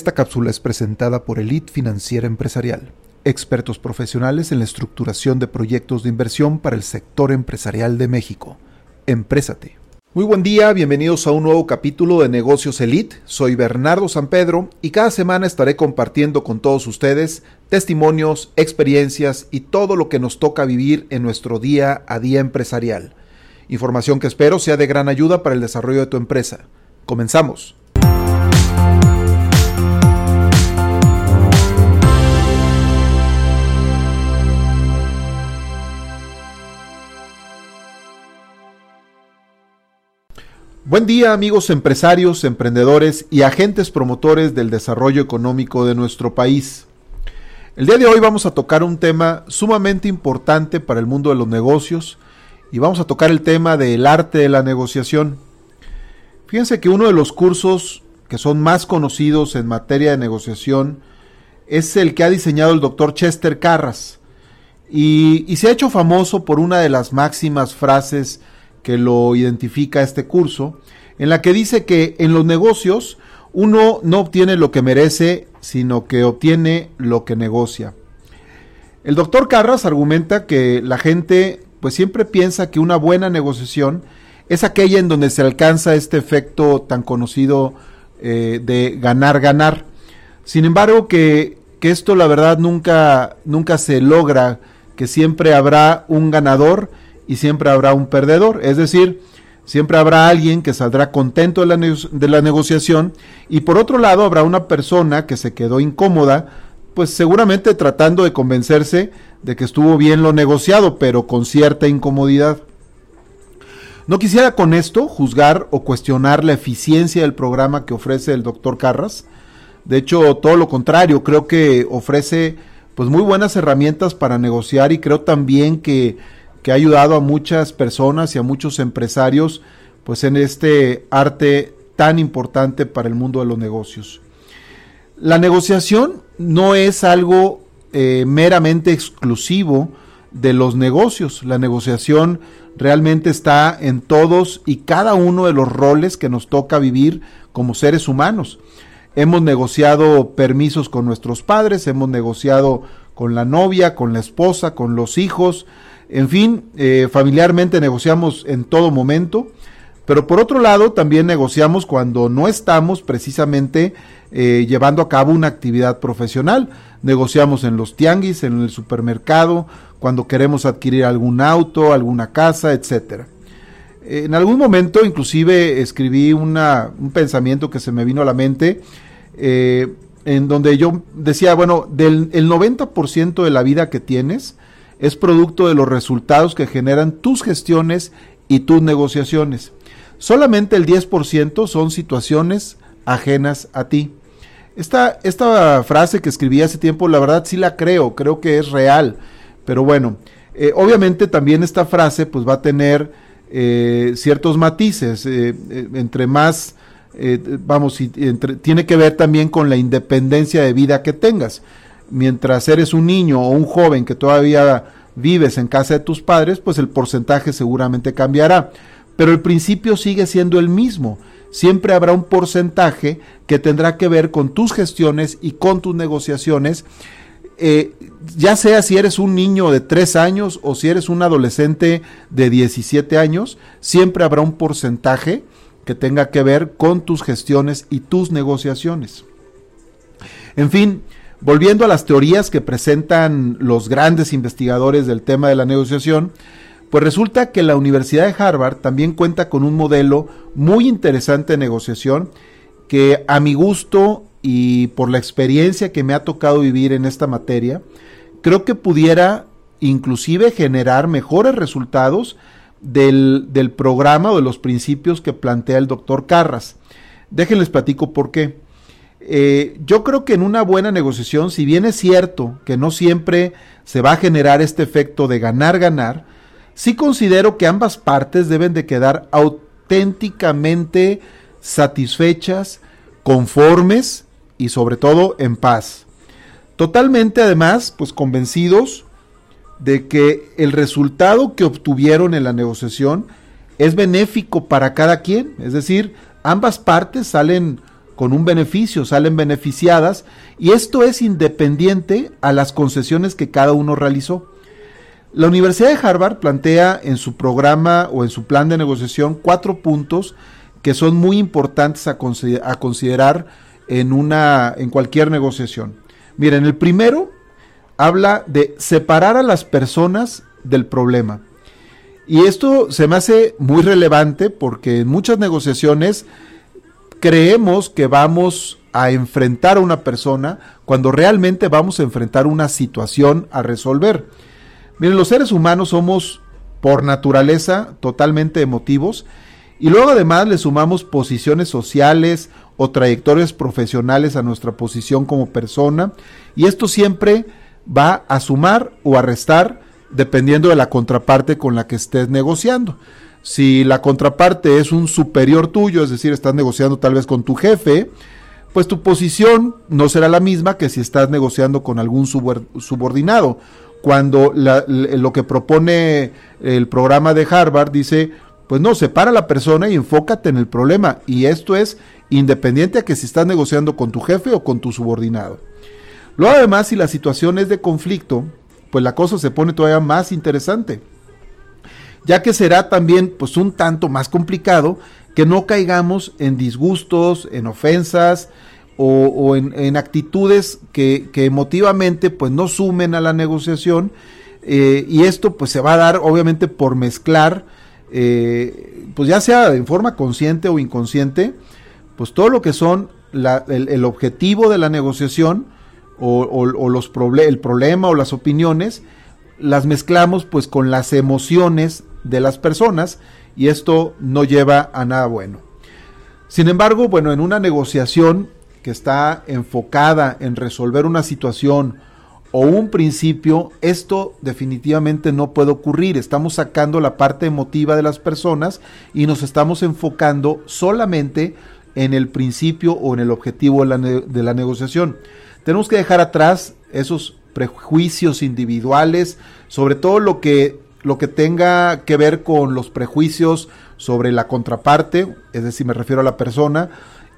Esta cápsula es presentada por Elite Financiera Empresarial, expertos profesionales en la estructuración de proyectos de inversión para el sector empresarial de México. Emprésate. Muy buen día, bienvenidos a un nuevo capítulo de Negocios Elite. Soy Bernardo San Pedro y cada semana estaré compartiendo con todos ustedes testimonios, experiencias y todo lo que nos toca vivir en nuestro día a día empresarial. Información que espero sea de gran ayuda para el desarrollo de tu empresa. Comenzamos. Buen día amigos empresarios, emprendedores y agentes promotores del desarrollo económico de nuestro país. El día de hoy vamos a tocar un tema sumamente importante para el mundo de los negocios y vamos a tocar el tema del arte de la negociación. Fíjense que uno de los cursos que son más conocidos en materia de negociación es el que ha diseñado el doctor Chester Karrass y se ha hecho famoso por una de las máximas frases que lo identifica este curso, en la que dice que en los negocios uno no obtiene lo que merece, sino que obtiene lo que negocia. El doctor Karrass argumenta que la gente pues siempre piensa que una buena negociación es aquella en donde se alcanza este efecto tan conocido de ganar. Sin embargo, que esto la verdad nunca se logra, que siempre habrá un ganador y siempre habrá un perdedor, es decir, siempre habrá alguien que saldrá contento de la negociación y por otro lado habrá una persona que se quedó incómoda, pues seguramente tratando de convencerse de que estuvo bien lo negociado, pero con cierta incomodidad. No quisiera con esto juzgar o cuestionar la eficiencia del programa que ofrece el doctor Karrass. De hecho, todo lo contrario, creo que ofrece pues muy buenas herramientas para negociar y creo también que ha ayudado a muchas personas y a muchos empresarios pues en este arte tan importante para el mundo de los negocios. La negociación no es algo meramente exclusivo de los negocios. La negociación realmente está en todos y cada uno de los roles que nos toca vivir como seres humanos. Hemos negociado permisos con nuestros padres, hemos negociado con la novia, con la esposa, con los hijos. En fin, familiarmente negociamos en todo momento, pero por otro lado también negociamos cuando no estamos precisamente llevando a cabo una actividad profesional. Negociamos en los tianguis, en el supermercado, cuando queremos adquirir algún auto, alguna casa, etc. En algún momento inclusive escribí un pensamiento que se me vino a la mente, en donde yo decía, bueno, el 90% de la vida que tienes es producto de los resultados que generan tus gestiones y tus negociaciones. Solamente el 10% son situaciones ajenas a ti. Esta frase que escribí hace tiempo, la verdad sí la creo que es real, pero bueno, obviamente también esta frase pues va a tener ciertos matices, entre más, tiene que ver también con la independencia de vida que tengas. Mientras eres un niño o un joven que todavía vives en casa de tus padres, pues el porcentaje seguramente cambiará. Pero el principio sigue siendo el mismo. Siempre habrá un porcentaje que tendrá que ver con tus gestiones y con tus negociaciones, ya sea si eres un niño de 3 años o si eres un adolescente de 17 años, siempre habrá un porcentaje que tenga que ver con tus gestiones y tus negociaciones. En fin, volviendo a las teorías que presentan los grandes investigadores del tema de la negociación, pues resulta que la Universidad de Harvard también cuenta con un modelo muy interesante de negociación que a mi gusto y por la experiencia que me ha tocado vivir en esta materia, creo que pudiera inclusive generar mejores resultados del programa o de los principios que plantea el doctor Karrass. Déjenles platico por qué. Yo creo que en una buena negociación, si bien es cierto que no siempre se va a generar este efecto de ganar, sí considero que ambas partes deben de quedar auténticamente satisfechas, conformes y sobre todo en paz. Totalmente además, pues convencidos de que el resultado que obtuvieron en la negociación es benéfico para cada quien, es decir, ambas partes salen con un beneficio, salen beneficiadas, y esto es independiente a las concesiones que cada uno realizó. La Universidad de Harvard plantea en su programa o en su plan de negociación 4 puntos que son muy importantes a considerar en cualquier negociación. Miren, el primero habla de separar a las personas del problema. Y esto se me hace muy relevante porque en muchas negociaciones creemos que vamos a enfrentar a una persona cuando realmente vamos a enfrentar una situación a resolver. Miren, los seres humanos somos por naturaleza totalmente emotivos y luego además le sumamos posiciones sociales o trayectorias profesionales a nuestra posición como persona, y esto siempre va a sumar o a restar dependiendo de la contraparte con la que estés negociando. Si la contraparte es un superior tuyo, es decir, estás negociando tal vez con tu jefe, pues tu posición no será la misma que si estás negociando con algún subordinado. Cuando lo que propone el programa de Harvard dice, pues no, separa a la persona y enfócate en el problema, y esto es independiente a que si estás negociando con tu jefe o con tu subordinado. Luego además, si la situación es de conflicto, pues la cosa se pone todavía más interesante, ya que será también pues un tanto más complicado que no caigamos en disgustos, en ofensas o en actitudes que emotivamente pues no sumen a la negociación, y esto pues se va a dar obviamente por mezclar, pues ya sea en forma consciente o inconsciente, pues todo lo que son el objetivo de la negociación, el problema o las opiniones, las mezclamos pues con las emociones de las personas, y esto no lleva a nada bueno. Sin embargo, bueno, en una negociación que está enfocada en resolver una situación o un principio, esto definitivamente no puede ocurrir. Estamos sacando la parte emotiva de las personas y nos estamos enfocando solamente en el principio o en el objetivo de la negociación. Tenemos que dejar atrás esos prejuicios individuales, sobre todo lo que tenga que ver con los prejuicios sobre la contraparte, es decir, me refiero a la persona,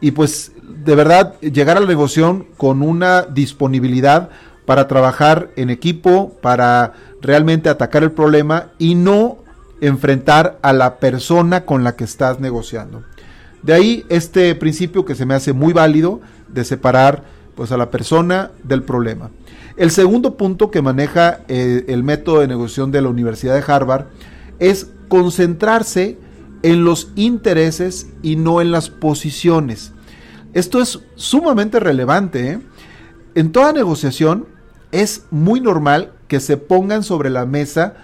y pues de verdad llegar a la negociación con una disponibilidad para trabajar en equipo, para realmente atacar el problema y no enfrentar a la persona con la que estás negociando. De ahí este principio que se me hace muy válido de separar pues a la persona del problema. El segundo punto que maneja el método de negociación de la Universidad de Harvard es concentrarse en los intereses y no en las posiciones. Esto es sumamente relevante, ¿eh? En toda negociación es muy normal que se pongan sobre la mesa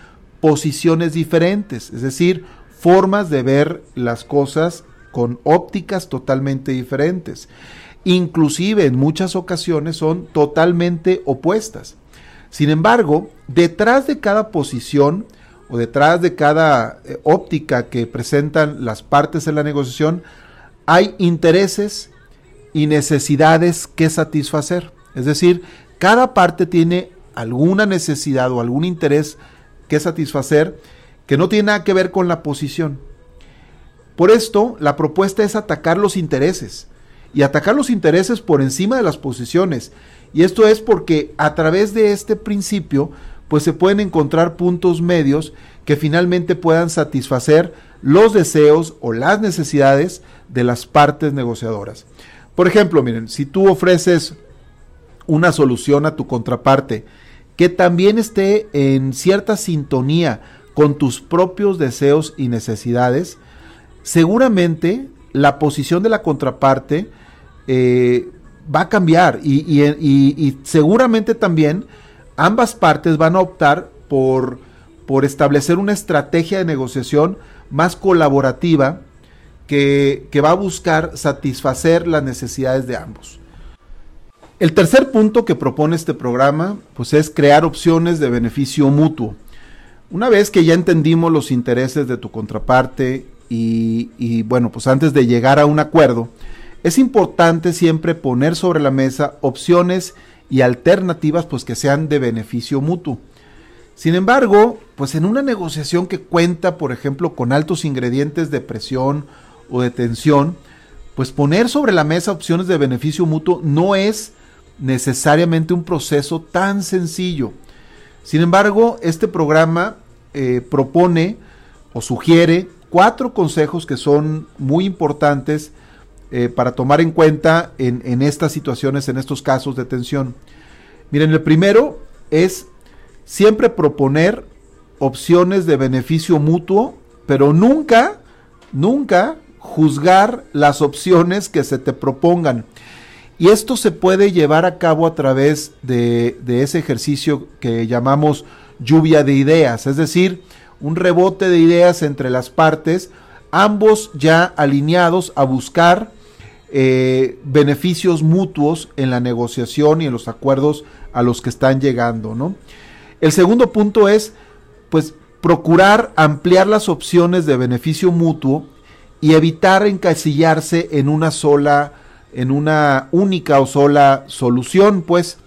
posiciones diferentes, es decir, formas de ver las cosas con ópticas totalmente diferentes. Inclusive en muchas ocasiones son totalmente opuestas. Sin embargo, detrás de cada posición o detrás de cada óptica que presentan las partes en la negociación, hay intereses y necesidades que satisfacer. Es decir, cada parte tiene alguna necesidad o algún interés que satisfacer que no tiene nada que ver con la posición. Por esto, la propuesta es atacar los intereses. Y atacar los intereses por encima de las posiciones. Y esto es porque a través de este principio, pues se pueden encontrar puntos medios que finalmente puedan satisfacer los deseos o las necesidades de las partes negociadoras. Por ejemplo, miren, si tú ofreces una solución a tu contraparte que también esté en cierta sintonía con tus propios deseos y necesidades, seguramente la posición de la contraparte va a cambiar y seguramente también ambas partes van a optar por establecer una estrategia de negociación más colaborativa que va a buscar satisfacer las necesidades de ambos. El tercer punto que propone este programa pues es crear opciones de beneficio mutuo. Una vez que ya entendimos los intereses de tu contraparte y bueno, pues antes de llegar a un acuerdo, es importante siempre poner sobre la mesa opciones y alternativas pues que sean de beneficio mutuo. Sin embargo, pues en una negociación que cuenta, por ejemplo, con altos ingredientes de presión o de tensión, pues poner sobre la mesa opciones de beneficio mutuo no es necesariamente un proceso tan sencillo. Sin embargo, este programa propone o sugiere 4 consejos que son muy importantes para tomar en cuenta en estas situaciones, en estos casos de tensión. Miren, el primero es siempre proponer opciones de beneficio mutuo, pero nunca juzgar las opciones que se te propongan. Y esto se puede llevar a cabo a través de ese ejercicio que llamamos lluvia de ideas, es decir, un rebote de ideas entre las partes, ambos ya alineados a buscar beneficios mutuos en la negociación y en los acuerdos a los que están llegando, ¿no? El segundo punto es, pues, procurar ampliar las opciones de beneficio mutuo y evitar encasillarse en una única o sola solución, pues.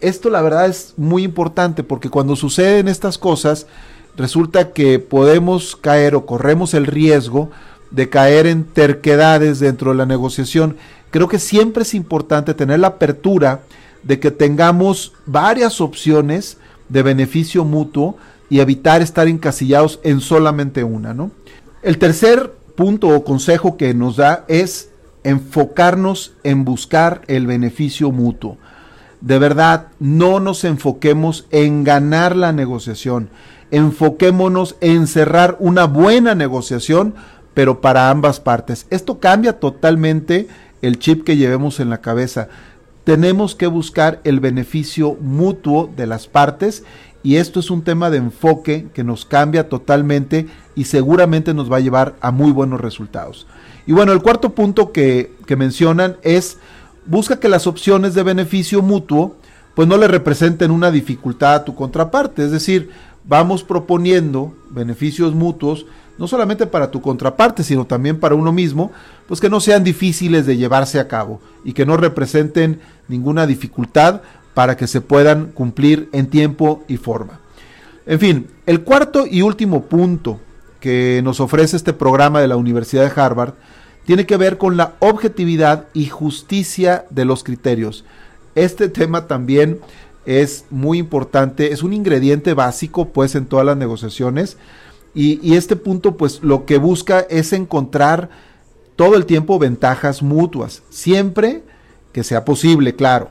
Esto la verdad es muy importante, porque cuando suceden estas cosas resulta que podemos caer o corremos el riesgo de caer en terquedades dentro de la negociación. Creo que siempre es importante tener la apertura de que tengamos varias opciones de beneficio mutuo y evitar estar encasillados en solamente una, ¿no? El tercer punto o consejo que nos da es enfocarnos en buscar el beneficio mutuo. De verdad, no nos enfoquemos en ganar la negociación. Enfoquémonos en cerrar una buena negociación, pero para ambas partes. Esto cambia totalmente el chip que llevemos en la cabeza. Tenemos que buscar el beneficio mutuo de las partes, y esto es un tema de enfoque que nos cambia totalmente y seguramente nos va a llevar a muy buenos resultados. Y bueno, el cuarto punto que mencionan es: busca que las opciones de beneficio mutuo pues no le representen una dificultad a tu contraparte. Es decir, vamos proponiendo beneficios mutuos no solamente para tu contraparte, sino también para uno mismo, pues que no sean difíciles de llevarse a cabo y que no representen ninguna dificultad para que se puedan cumplir en tiempo y forma. En fin, el cuarto y último punto que nos ofrece este programa de la Universidad de Harvard tiene que ver con la objetividad y justicia de los criterios. Este tema también es muy importante, es un ingrediente básico pues en todas las negociaciones, y este punto pues lo que busca es encontrar todo el tiempo ventajas mutuas, siempre que sea posible, claro.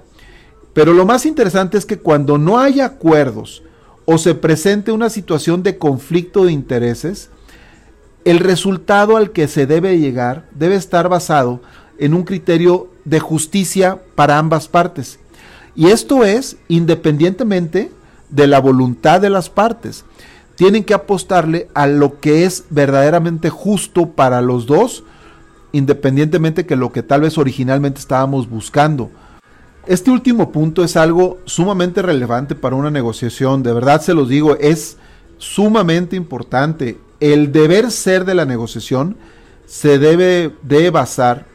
Pero lo más interesante es que cuando no hay acuerdos o se presente una situación de conflicto de intereses, el resultado al que se debe llegar debe estar basado en un criterio de justicia para ambas partes. Y esto es independientemente de la voluntad de las partes. Tienen que apostarle a lo que es verdaderamente justo para los dos, independientemente que lo que tal vez originalmente estábamos buscando. Este último punto es algo sumamente relevante para una negociación. De verdad se los digo, es sumamente importante. El deber ser de la negociación se debe de basar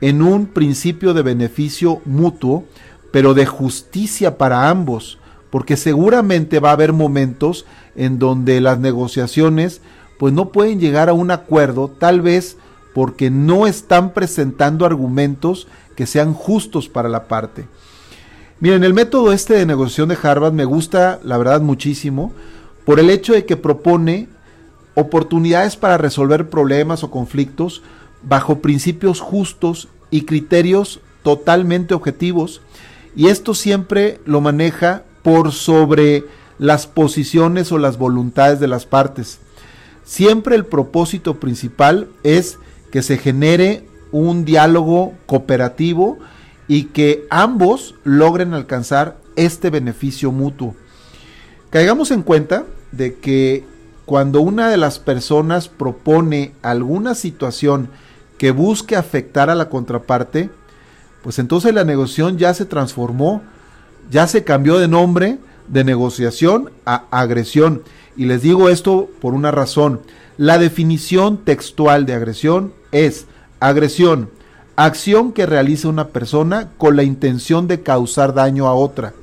en un principio de beneficio mutuo, pero de justicia para ambos, porque seguramente va a haber momentos en donde las negociaciones pues no pueden llegar a un acuerdo, tal vez porque no están presentando argumentos que sean justos para la parte. Miren, el método este de negociación de Harvard me gusta, la verdad, muchísimo, por el hecho de que propone oportunidades para resolver problemas o conflictos bajo principios justos y criterios totalmente objetivos, y esto siempre lo maneja por sobre las posiciones o las voluntades de las partes. Siempre el propósito principal es que se genere un diálogo cooperativo y que ambos logren alcanzar este beneficio mutuo. Caigamos en cuenta de que cuando una de las personas propone alguna situación que busque afectar a la contraparte, pues entonces la negociación ya se transformó, ya se cambió de nombre de negociación a agresión. Y les digo esto por una razón. La definición textual de agresión es: agresión, acción que realiza una persona con la intención de causar daño a otra.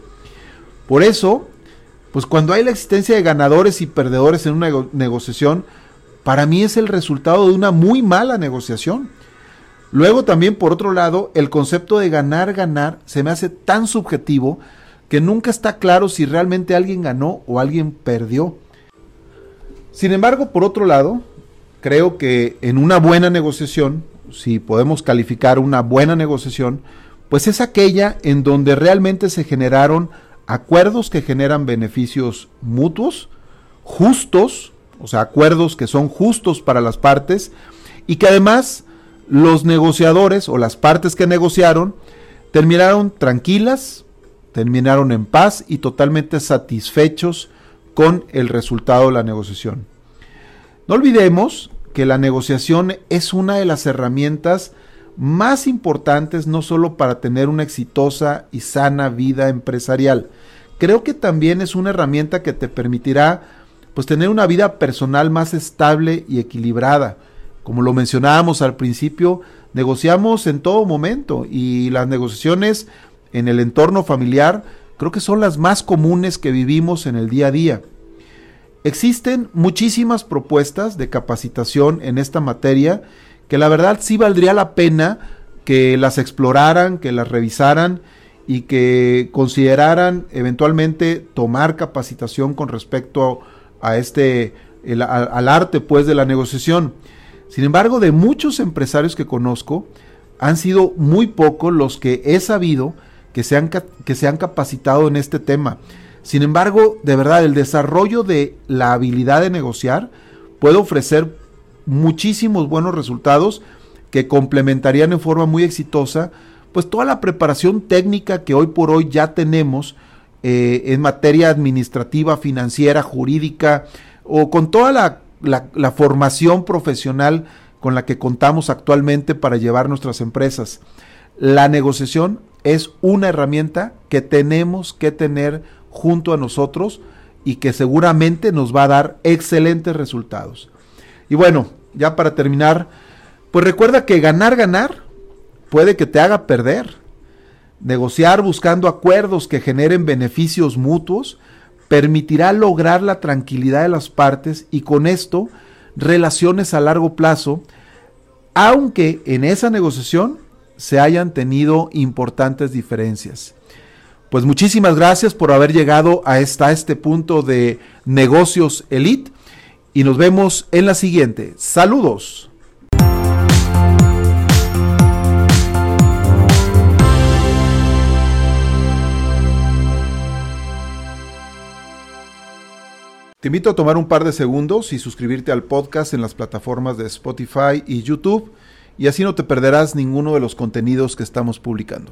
Por eso, pues cuando hay la existencia de ganadores y perdedores en una negociación, para mí es el resultado de una muy mala negociación. Luego también, por otro lado, el concepto de ganar, ganar se me hace tan subjetivo que nunca está claro si realmente alguien ganó o alguien perdió. Sin embargo, por otro lado, creo que en una buena negociación, si podemos calificar una buena negociación, pues es aquella en donde realmente se generaron acuerdos que generan beneficios mutuos, justos, o sea, acuerdos que son justos para las partes y que además los negociadores o las partes que negociaron terminaron tranquilas, terminaron en paz y totalmente satisfechos con el resultado de la negociación. No olvidemos que la negociación es una de las herramientas más importantes no solo para tener una exitosa y sana vida empresarial. Creo que también es una herramienta que te permitirá pues tener una vida personal más estable y equilibrada. Como lo mencionábamos al principio, negociamos en todo momento y las negociaciones en el entorno familiar creo que son las más comunes que vivimos en el día a día. Existen muchísimas propuestas de capacitación en esta materia que la verdad sí valdría la pena que las exploraran, que las revisaran y que consideraran eventualmente tomar capacitación con respecto a al arte pues de la negociación. Sin embargo, de muchos empresarios que conozco, han sido muy pocos los que he sabido que se han capacitado en este tema. Sin embargo, de verdad, el desarrollo de la habilidad de negociar puede ofrecer muchísimos buenos resultados que complementarían en forma muy exitosa pues toda la preparación técnica que hoy por hoy ya tenemos en materia administrativa, financiera, jurídica o con toda la formación profesional con la que contamos actualmente para llevar nuestras empresas. La negociación es una herramienta que tenemos que tener junto a nosotros y que seguramente nos va a dar excelentes resultados. Y bueno, ya para terminar, pues recuerda que ganar, ganar puede que te haga perder. Negociar buscando acuerdos que generen beneficios mutuos permitirá lograr la tranquilidad de las partes y con esto relaciones a largo plazo, aunque en esa negociación se hayan tenido importantes diferencias. Pues muchísimas gracias por haber llegado hasta este punto de Negocios Elite y nos vemos en la siguiente. ¡Saludos! Te invito a tomar un par de segundos y suscribirte al podcast en las plataformas de Spotify y YouTube y así no te perderás ninguno de los contenidos que estamos publicando.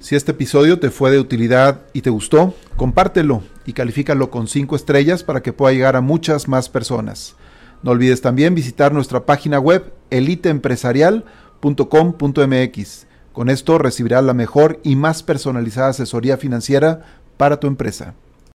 Si este episodio te fue de utilidad y te gustó, compártelo y califícalo con 5 estrellas para que pueda llegar a muchas más personas. No olvides también visitar nuestra página web eliteempresarial.com.mx. Con esto recibirás la mejor y más personalizada asesoría financiera para tu empresa.